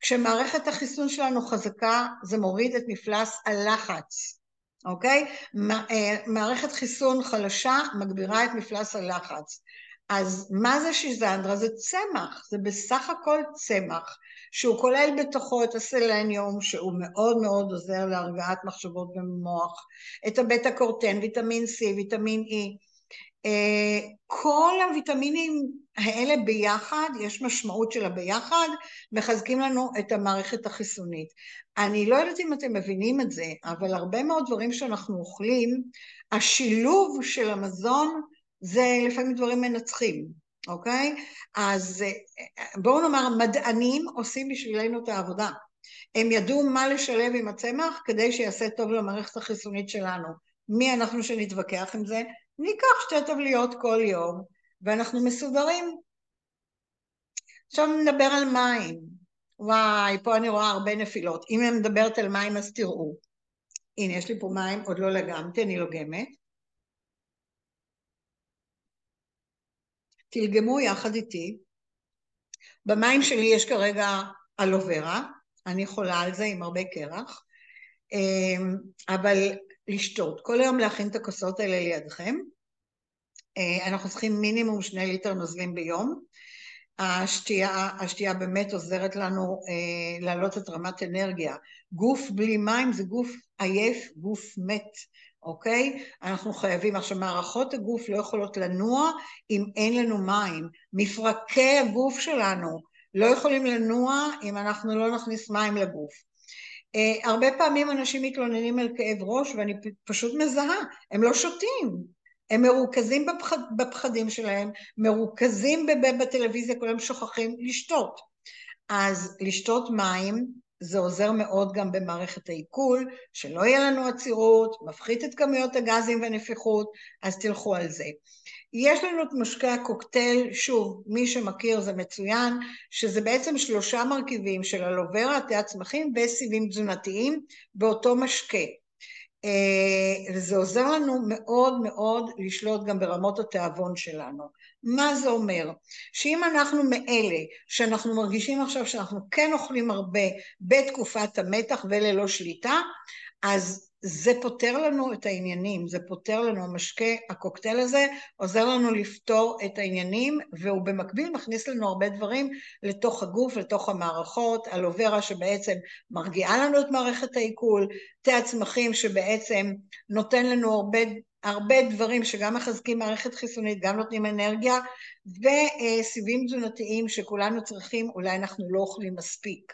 כשמערכת החיסון שלנו חזקה, זה מוריד את מפלס הלחץ. אוקיי? מערכת חיסון חלשה מגבירה את מפלס הלחץ. אז מה זה שיזנדרה? זה צמח, זה בסך הכל צמח, שהוא כולל בתוכו את הסלניום, שהוא מאוד מאוד עוזר להרגעת מחשבות במוח, את הבטא קורטן, ויטמין C, ויטמין E, כל הוויטמינים האלה ביחד, יש משמעות שלה ביחד, מחזקים לנו את המערכת החיסונית. אני לא יודעת אם אתם מבינים את זה, אבל הרבה מאוד דברים שאנחנו אוכלים, השילוב של המזון, זה לפעמים דברים מנצחים, אוקיי? אז בואו נאמר, מדענים עושים בשבילנו את העבודה. הם ידעו מה לשלב עם הצמח כדי שיעשה טוב למערכת החיסונית שלנו. מי אנחנו שנתווכח עם זה? ניקח 2 טבליות כל יום, ואנחנו מסודרים. עכשיו נדבר על מים. וואי, פה אני רואה הרבה נפילות. אם אני מדברת על מים, אז תראו. הנה, יש לי פה מים, עוד לא לגמתי, אני לוגמת. תלגמו יחד איתי, במים שלי יש כרגע אלו ורה, אני חולה על זה עם הרבה קרח, אבל לשתות, כל היום להכין את הכוסות האלה לידכם, אנחנו צריכים מינימום 2 ליטר נוזלים ביום, השתייה באמת עוזרת לנו להעלות את רמת אנרגיה, גוף בלי מים זה גוף עייף, גוף מת, אוקיי? אנחנו חייבים, עכשיו מערכות הגוף לא יכולות לנוע אם אין לנו מים, מפרקי הגוף שלנו לא יכולים לנוע אם אנחנו לא נכניס מים לגוף. הרבה פעמים אנשים מתלוננים על כאב ראש ואני פשוט מזהה, הם לא שותים, הם מרוכזים בפחדים שלהם, מרוכזים בטלוויזיה, כולם שוכחים לשתות. אז לשתות מים, זה עוזר מאוד גם במערכת העיכול, שלא יהיה לנו עצירות, מפחית את כמויות הגזים והנפיחות, אז תלכו על זה. יש לנו את משקה הקוקטייל, שוב, מי שמכיר זה מצוין, שזה בעצם 3 מרכיבים של אלוברה, תאי הצמחים וסיבים תזונתיים באותו משקה. וזה עוזר לנו מאוד מאוד לשלוט גם ברמות התיאבון שלנו. מה זה אומר? שאם אנחנו מאלה שאנחנו מרגישים עכשיו שאנחנו כן אוכלים הרבה בתקופת המתח וללא שליטה, אז זה פותר לנו את העניינים, זה פותר לנו המשקה, הקוקטייל הזה עוזר לנו לפתור את העניינים, והוא במקביל מכניס לנו הרבה דברים לתוך הגוף, לתוך המערכות, אלוברה שבעצם מרגיעה לנו את מערכת העיכול, תא הצמחים שבעצם נותן לנו הרבה דברים שגם מחזקים מערכת חיסונית, גם נותנים אנרגיה, וסיבים תזונתיים שכולנו צריכים, אולי אנחנו לא אוכלים מספיק.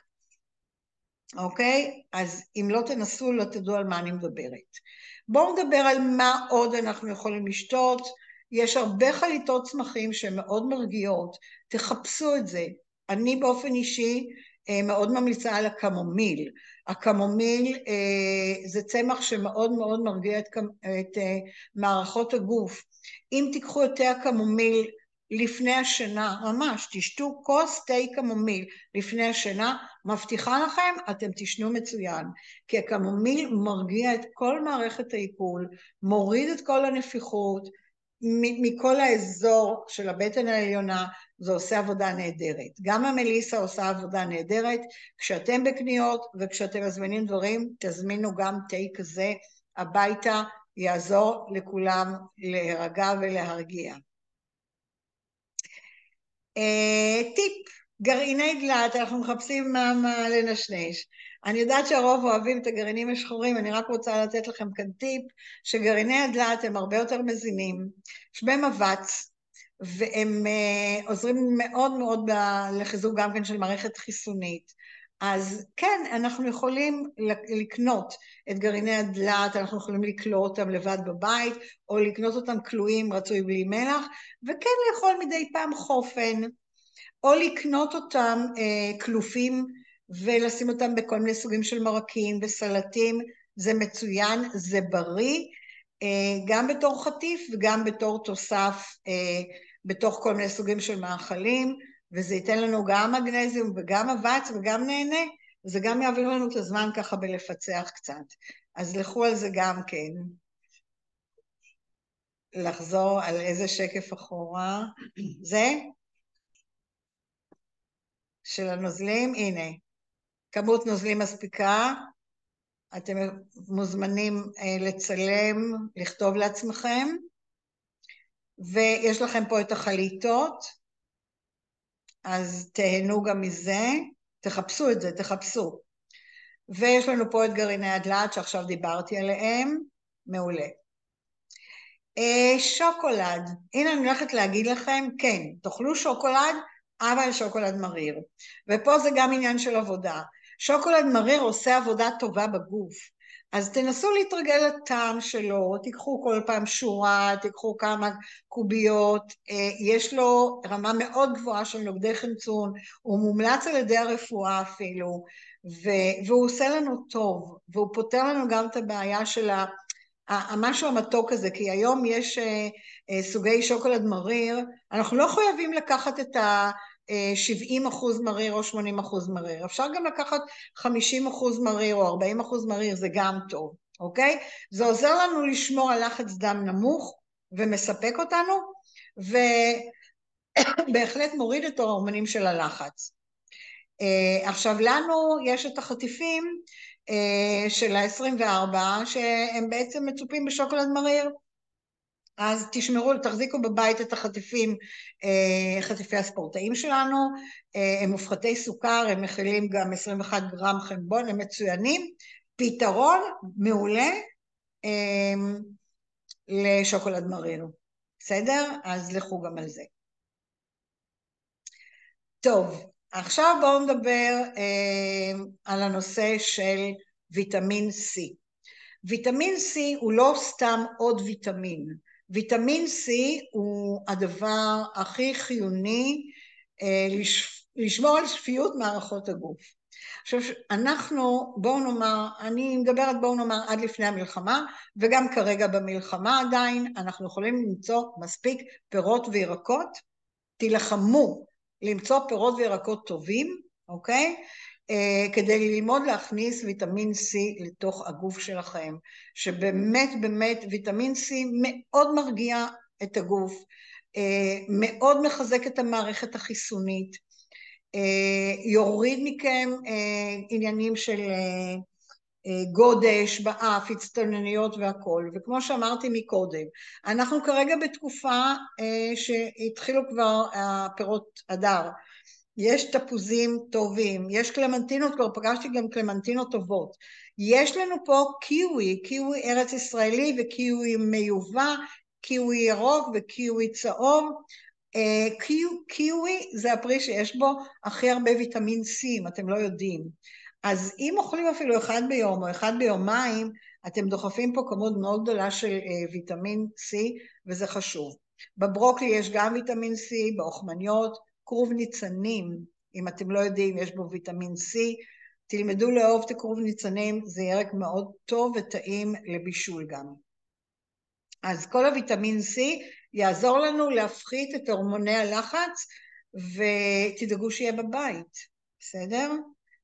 אוקיי? אז אם לא תנסו, לא תדעו על מה אני מדברת. בואו נדבר על מה עוד אנחנו יכולים לשתות. יש הרבה חליטות צמחים שהן מאוד מרגיעות. תחפשו את זה. אני באופן אישי מאוד ממליצה על הקמומיל. הקמומיל זה צמח שמאוד מאוד מרגיע את מערכות הגוף. אם תיקחו את הקמומיל לפני השינה, ממש, תשתו כוס תה קמומיל לפני השינה, מבטיחה לכם, אתם תשנו מצוין, כי הקמומיל מרגיע את כל מערכת העיכול, מוריד את כל הנפיחות, מכל האזור של הבטן העליונה, זה עושה עבודה נהדרת. גם המליסה עושה עבודה נהדרת, כשאתם בקניות וכשאתם מזמינים דברים, תזמינו גם תה כזה הביתה, יעזור לכולם להירגע ולהרגיע. טיפ, גרעיני דלת, אנחנו מחפשים מה לנשנש. אני יודעת שהרוב אוהבים את הגרעינים השחורים, אני רק רוצה לתת לכם כאן טיפ, שגרעיני הדלת הם הרבה יותר מזינים, שבהם אבץ, והם עוזרים מאוד מאוד לחיזוק גם כן של מערכת חיסונית. אז כן, אנחנו יכולים לקנות את גרעיני הדלת, אנחנו יכולים לקלוא אותם לבד בבית, או לקנות אותם כלואים, רצוי בלי מלח, וכן לאכול מדי פעם חופן, או לקנות אותם כלופים, ולשים אותם בכל מיני סוגים של מרקים וסלטים, זה מצוין, זה בריא, גם בתור חטיף וגם בתור תוסף, בתוך כל מיני סוגים של מאכלים, וזה ייתן לנו גם מגנזיום וגם אבץ וגם נהנה, וזה גם יעביר לנו את הזמן ככה בלפצח קצת. אז לכו על זה גם כן. לחזור על איזה שקף אחורה. זה? של הנוזלים, הנה. כמות נוזלים מספיקה. אתם מוזמנים לצלם, לכתוב לעצמכם. ויש לכם פה את החליטות. אז תהנו גם מזה, תחפשו את זה, תחפשו. ויש לנו פה את גרעיני הדלת שעכשיו דיברתי עליהם, מעולה. שוקולד, הנה אני הולכת להגיד לכם, כן, תאכלו שוקולד, אבל שוקולד מריר. ופה זה גם עניין של עבודה. שוקולד מריר עושה עבודה טובה בגוף, אז תנסו להתרגל לטעם שלו, תיקחו כל פעם שורה, תיקחו כמה קוביות, יש לו רמה מאוד גבוהה של נוגדי חמצון, הוא מומלץ על ידי הרפואה אפילו, והוא עושה לנו טוב, והוא פותר לנו גם את הבעיה של המשהו המתוק הזה, כי היום יש סוגי שוקולד מריר, אנחנו לא חייבים לקחת את ה... 70% מריר או 80% מריר, אפשר גם לקחת 50% מריר או 40% מריר, זה גם טוב, אוקיי? זה עוזר לנו לשמור על לחץ דם נמוך ומספק אותנו, ובהחלט מוריד את ההורמונים של הלחץ. עכשיו לנו יש את החטיפים של ה-24 שהם בעצם מצופים בשוקולד מריר, אז תשמרו, תחזיקו בבית את החטיפים, חטיפי הספורטאים שלנו, הם מופחתי סוכר, הם מכילים גם 21 גרם חלבון, הם מצוינים, פתרון מעולה לשוקולד מריר, בסדר? אז לכו גם על זה. טוב, עכשיו בואו נדבר על הנושא של ויטמין C. ויטמין C הוא לא סתם עוד ויטמין, ויטמין C הוא הדבר הכי חיוני לשמור על שפיות מערכות הגוף. עכשיו, אנחנו, בואו נאמר, אני מדברת, בואו נאמר, עד לפני המלחמה, וגם כרגע במלחמה עדיין, אנחנו יכולים למצוא מספיק פירות וירקות, תלחמו למצוא פירות וירקות טובים, אוקיי? כדי ללמוד להכניס ויטמין C לתוך הגוף שלכם, שבאמת באמת ויטמין C מאוד מרגיע את הגוף, מאוד מחזק את המערכת החיסונית, יוריד מכם עניינים של גודש באף, הצטנניות והכל, וכמו שאמרתי מקודם, אנחנו כרגע בתקופה שהתחילו כבר הפירות אדר, יש תפוזים טובים, יש קלמנטינות, כבר פגשתי גם קלמנטינות טובות. יש לנו פה קיווי, קיווי ארץ ישראלי וקיווי מיובא, קיווי ירוק וקיווי צהוב. קיווי זה הפרי שיש בו הכי הרבה ויטמין C, אם אתם לא יודעים. אז אם אוכלים אפילו אחד ביום או אחד ביומיים, אתם דוחפים פה כמות מאוד גדולה של ויטמין C, וזה חשוב. בברוקלי יש גם ויטמין C, באוכמניות, כרוב ניצנים, אם אתם לא יודעים, יש בו ויטמין C, תלמדו לאהוב את הכרוב ניצנים, זה ירק מאוד טוב וטעים לבישול גם. אז כל הויטמין C יעזור לנו להפחית את הורמוני הלחץ, ותדאגו שיהיה בבית, בסדר?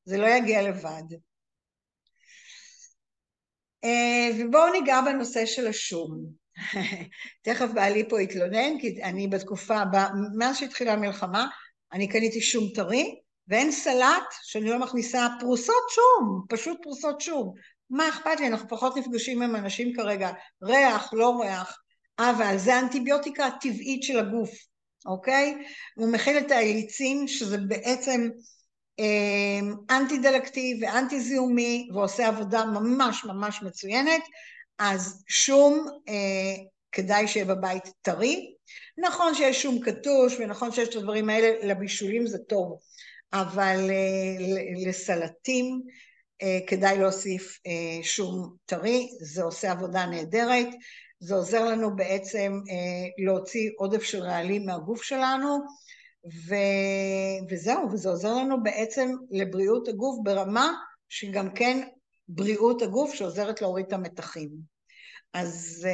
זה לא יגיע לבד. ובואו ניגע בנושא של השום. תכף בעלי פה התלונן, כי אני בתקופה הבאה, מאז שהתחילה המלחמה, אני קניתי שום טרי, ואין סלט שאני לא מכניסה פרוסות שום, פשוט פרוסות שום. מה אכפת לי? אנחנו פחות נפגשים עם אנשים כרגע, ריח, לא ריח, אבל זה האנטיביוטיקה הטבעית של הגוף, אוקיי? הוא מכיל את האליצין, שזה בעצם אנטי דלקתי ואנטי זיהומי, ועושה עבודה ממש ממש מצוינת, אז שום כדאי שיהיה בבית טרי. נכון שיש שום קטוש, ונכון שיש את הדברים האלה, לבישולים זה טוב, אבל לסלטים כדאי להוסיף שום טרי, זה עושה עבודה נהדרת, זה עוזר לנו בעצם להוציא עודף של רעלים מהגוף שלנו, וזהו, וזה עוזר לנו בעצם לבריאות הגוף ברמה, שגם כן בריאות הגוף שעוזרת להוריד את המתחים. אז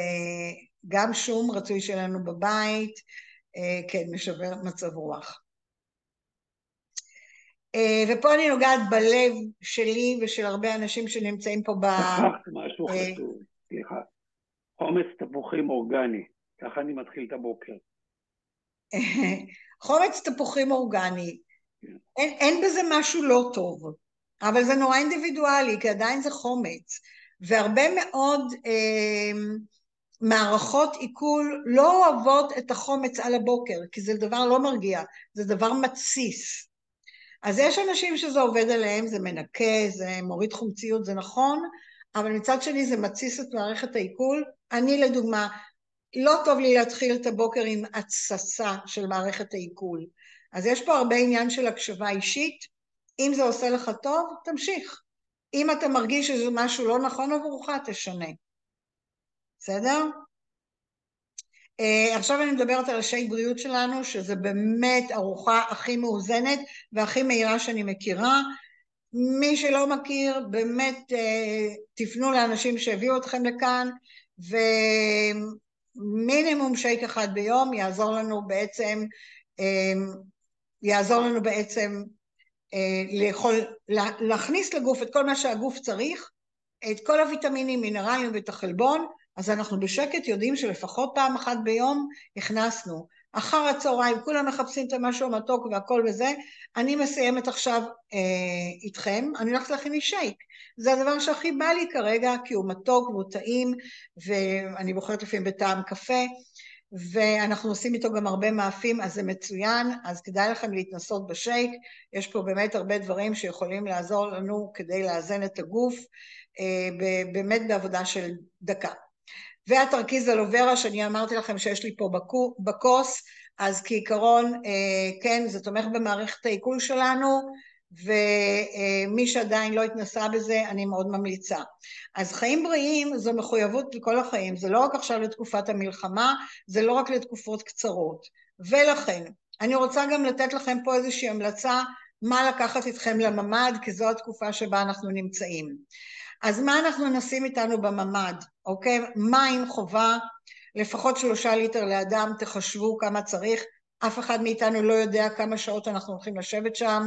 גם שום רצוי שלנו בבית, כן, משבר מצב רוח. ופה אני נוגעת בלב שלי ושל הרבה אנשים שנמצאים פה ב... משהו חשוב, סליחה. חומץ תפוחים אורגני, ככה אני מתחיל את הבוקר. חומץ תפוחים אורגני, אין בזה משהו לא טוב, אבל זה נורא אינדיבידואלי, כי עדיין זה חומץ, והרבה מאוד מערכות עיכול לא אוהבות את החומץ על הבוקר, כי זה דבר לא מרגיע, זה דבר מתסיס. אז יש אנשים שזה עובד עליהם, זה מנקה, זה מוריד חומציות, זה נכון, אבל מצד שני זה מתסיס את מערכת העיכול. אני לדוגמה, לא טוב לי להתחיל את הבוקר עם התססה של מערכת העיכול. אז יש פה הרבה עניין של הקשבה אישית, אם זה עושה לך טוב, תמשיך. אם אתה מרגיש שזה משהו לא נכון עבורך, תשנה. בסדר? עכשיו אני מדברת על השי בריאות שלנו, שזה באמת ארוחה הכי מאוזנת והכי מהירה שאני מכירה. מי שלא מכיר, באמת תפנו לאנשים שהביאו אתכם לכאן, ומינימום שייק אחד ביום יעזור לנו בעצם, להכניס לגוף את כל מה שהגוף צריך, את כל הוויטמינים, מינרלים ואת החלבון, אז אנחנו בשקט יודעים שלפחות פעם אחת ביום הכנסנו. אחר הצהריים, כולם מחפשים את משהו מתוק והכל וזה, אני מסיימת עכשיו איתכם, אני הולכת להכין שייק. זה הדבר שהכי בא לי כרגע, כי הוא מתוק והוא טעים, ואני בוחרת לפעמים בטעם קפה, ואנחנו עושים איתו גם הרבה מאפים, אז זה מצוין, אז כדאי לכם להתנסות בשייק, יש פה באמת הרבה דברים שיכולים לעזור לנו כדי לאזן את הגוף, באמת בעבודה של דקה. והתרכיז אלו ורה שאני אמרתי לכם שיש לי פה בקוס, אז כעיקרון, כן, זה תומך במערכת העיכול שלנו, ומי שעדיין לא התנסה בזה, אני מאוד ממליצה. אז חיים בריאים זו מחויבות לכל החיים, זה לא רק עכשיו לתקופת המלחמה, זה לא רק לתקופות קצרות. ולכן, אני רוצה גם לתת לכם פה איזושהי המלצה, מה לקחת איתכם לממד, כי זו התקופה שבה אנחנו נמצאים. אז מה אנחנו נשים איתנו בממד, אוקיי? מים חובה, לפחות 3 ליטר לאדם, תחשבו כמה צריך, אף אחד מאיתנו לא יודע כמה שעות אנחנו הולכים לשבת שם,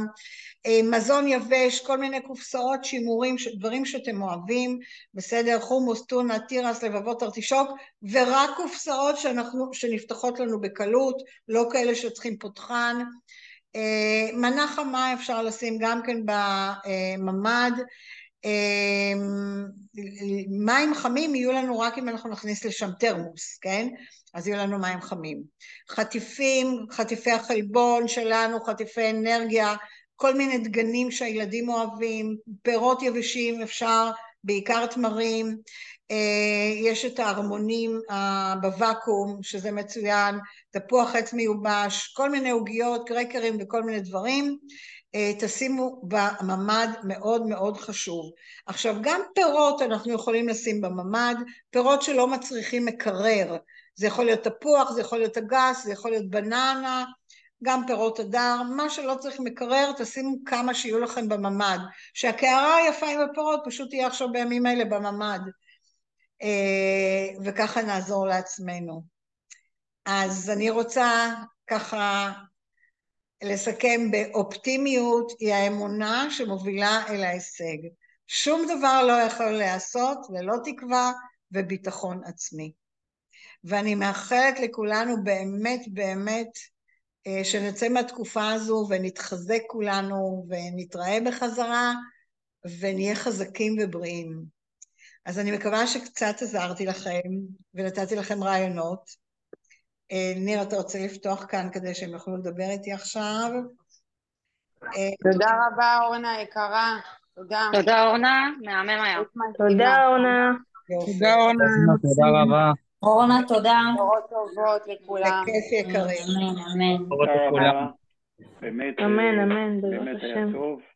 מזון יבש, כל מיני קופסאות, שימורים, דברים שאתם אוהבים, בסדר, חומוס, טונה, טירס, לבבות, ארטישוק, ורק קופסאות שנפתחות לנו בקלות, לא כאלה שצריכים פותחן, מנה חמה אפשר לשים גם כן בממד, מים חמים יהיו לנו רק אם אנחנו נכניס לשם תרמוס, כן? אז יהיו לנו מים חמים. חטיפים, חטיפי החלבון שלנו, חטיפי אנרגיה, כל מיני דגנים שהילדים אוהבים, פירות יבשים אפשר, בעיקר תמרים, יש את ההרמונים בוואקום, שזה מצוין, תפוח חץ מיובש, כל מיני עוגיות, קרקרים וכל מיני דברים, תשימו בממד מאוד מאוד חשוב. עכשיו גם פירות אנחנו יכולים לשים בממד, פירות שלא מצריכים מקרר, זה יכול להיות תפוח, זה יכול להיות אגס, זה יכול להיות בננה, גם פירות אדר, מה שלא צריך מקרר, תשימו כמה שיהיו לכם בממד, שהקערה היפה עם הפירות פשוט תהיה עכשיו בימים האלה בממד, וככה נעזור לעצמנו. אז אני רוצה ככה לסכם באופטימיות, היא האמונה שמובילה אל ההישג. שום דבר לא יכול לעשות, ולא תקווה וביטחון עצמי. ואני מאחלת לכולנו באמת באמת שנצא מהתקופה הזו ונתחזק כולנו ונתראה בחזרה ונהיה חזקים ובריאים. אז אני מקווה שקצת עזרתי לכם ונתתי לכם רעיונות. ניר, אתה רוצה לפתוח כאן כדי שהם יוכלו לדבר איתי עכשיו? תודה רבה, אורנה היקרה. תודה. תודה, אורנה. מהמם היה. תודה, אורנה. תודה, אורנה. תודה רבה. אורנה, תודה. בשורות טובות לכולם. בכיף יקרים. אמן, אמן. בשורות לכולם. אמן, אמן. באמת היה טוב.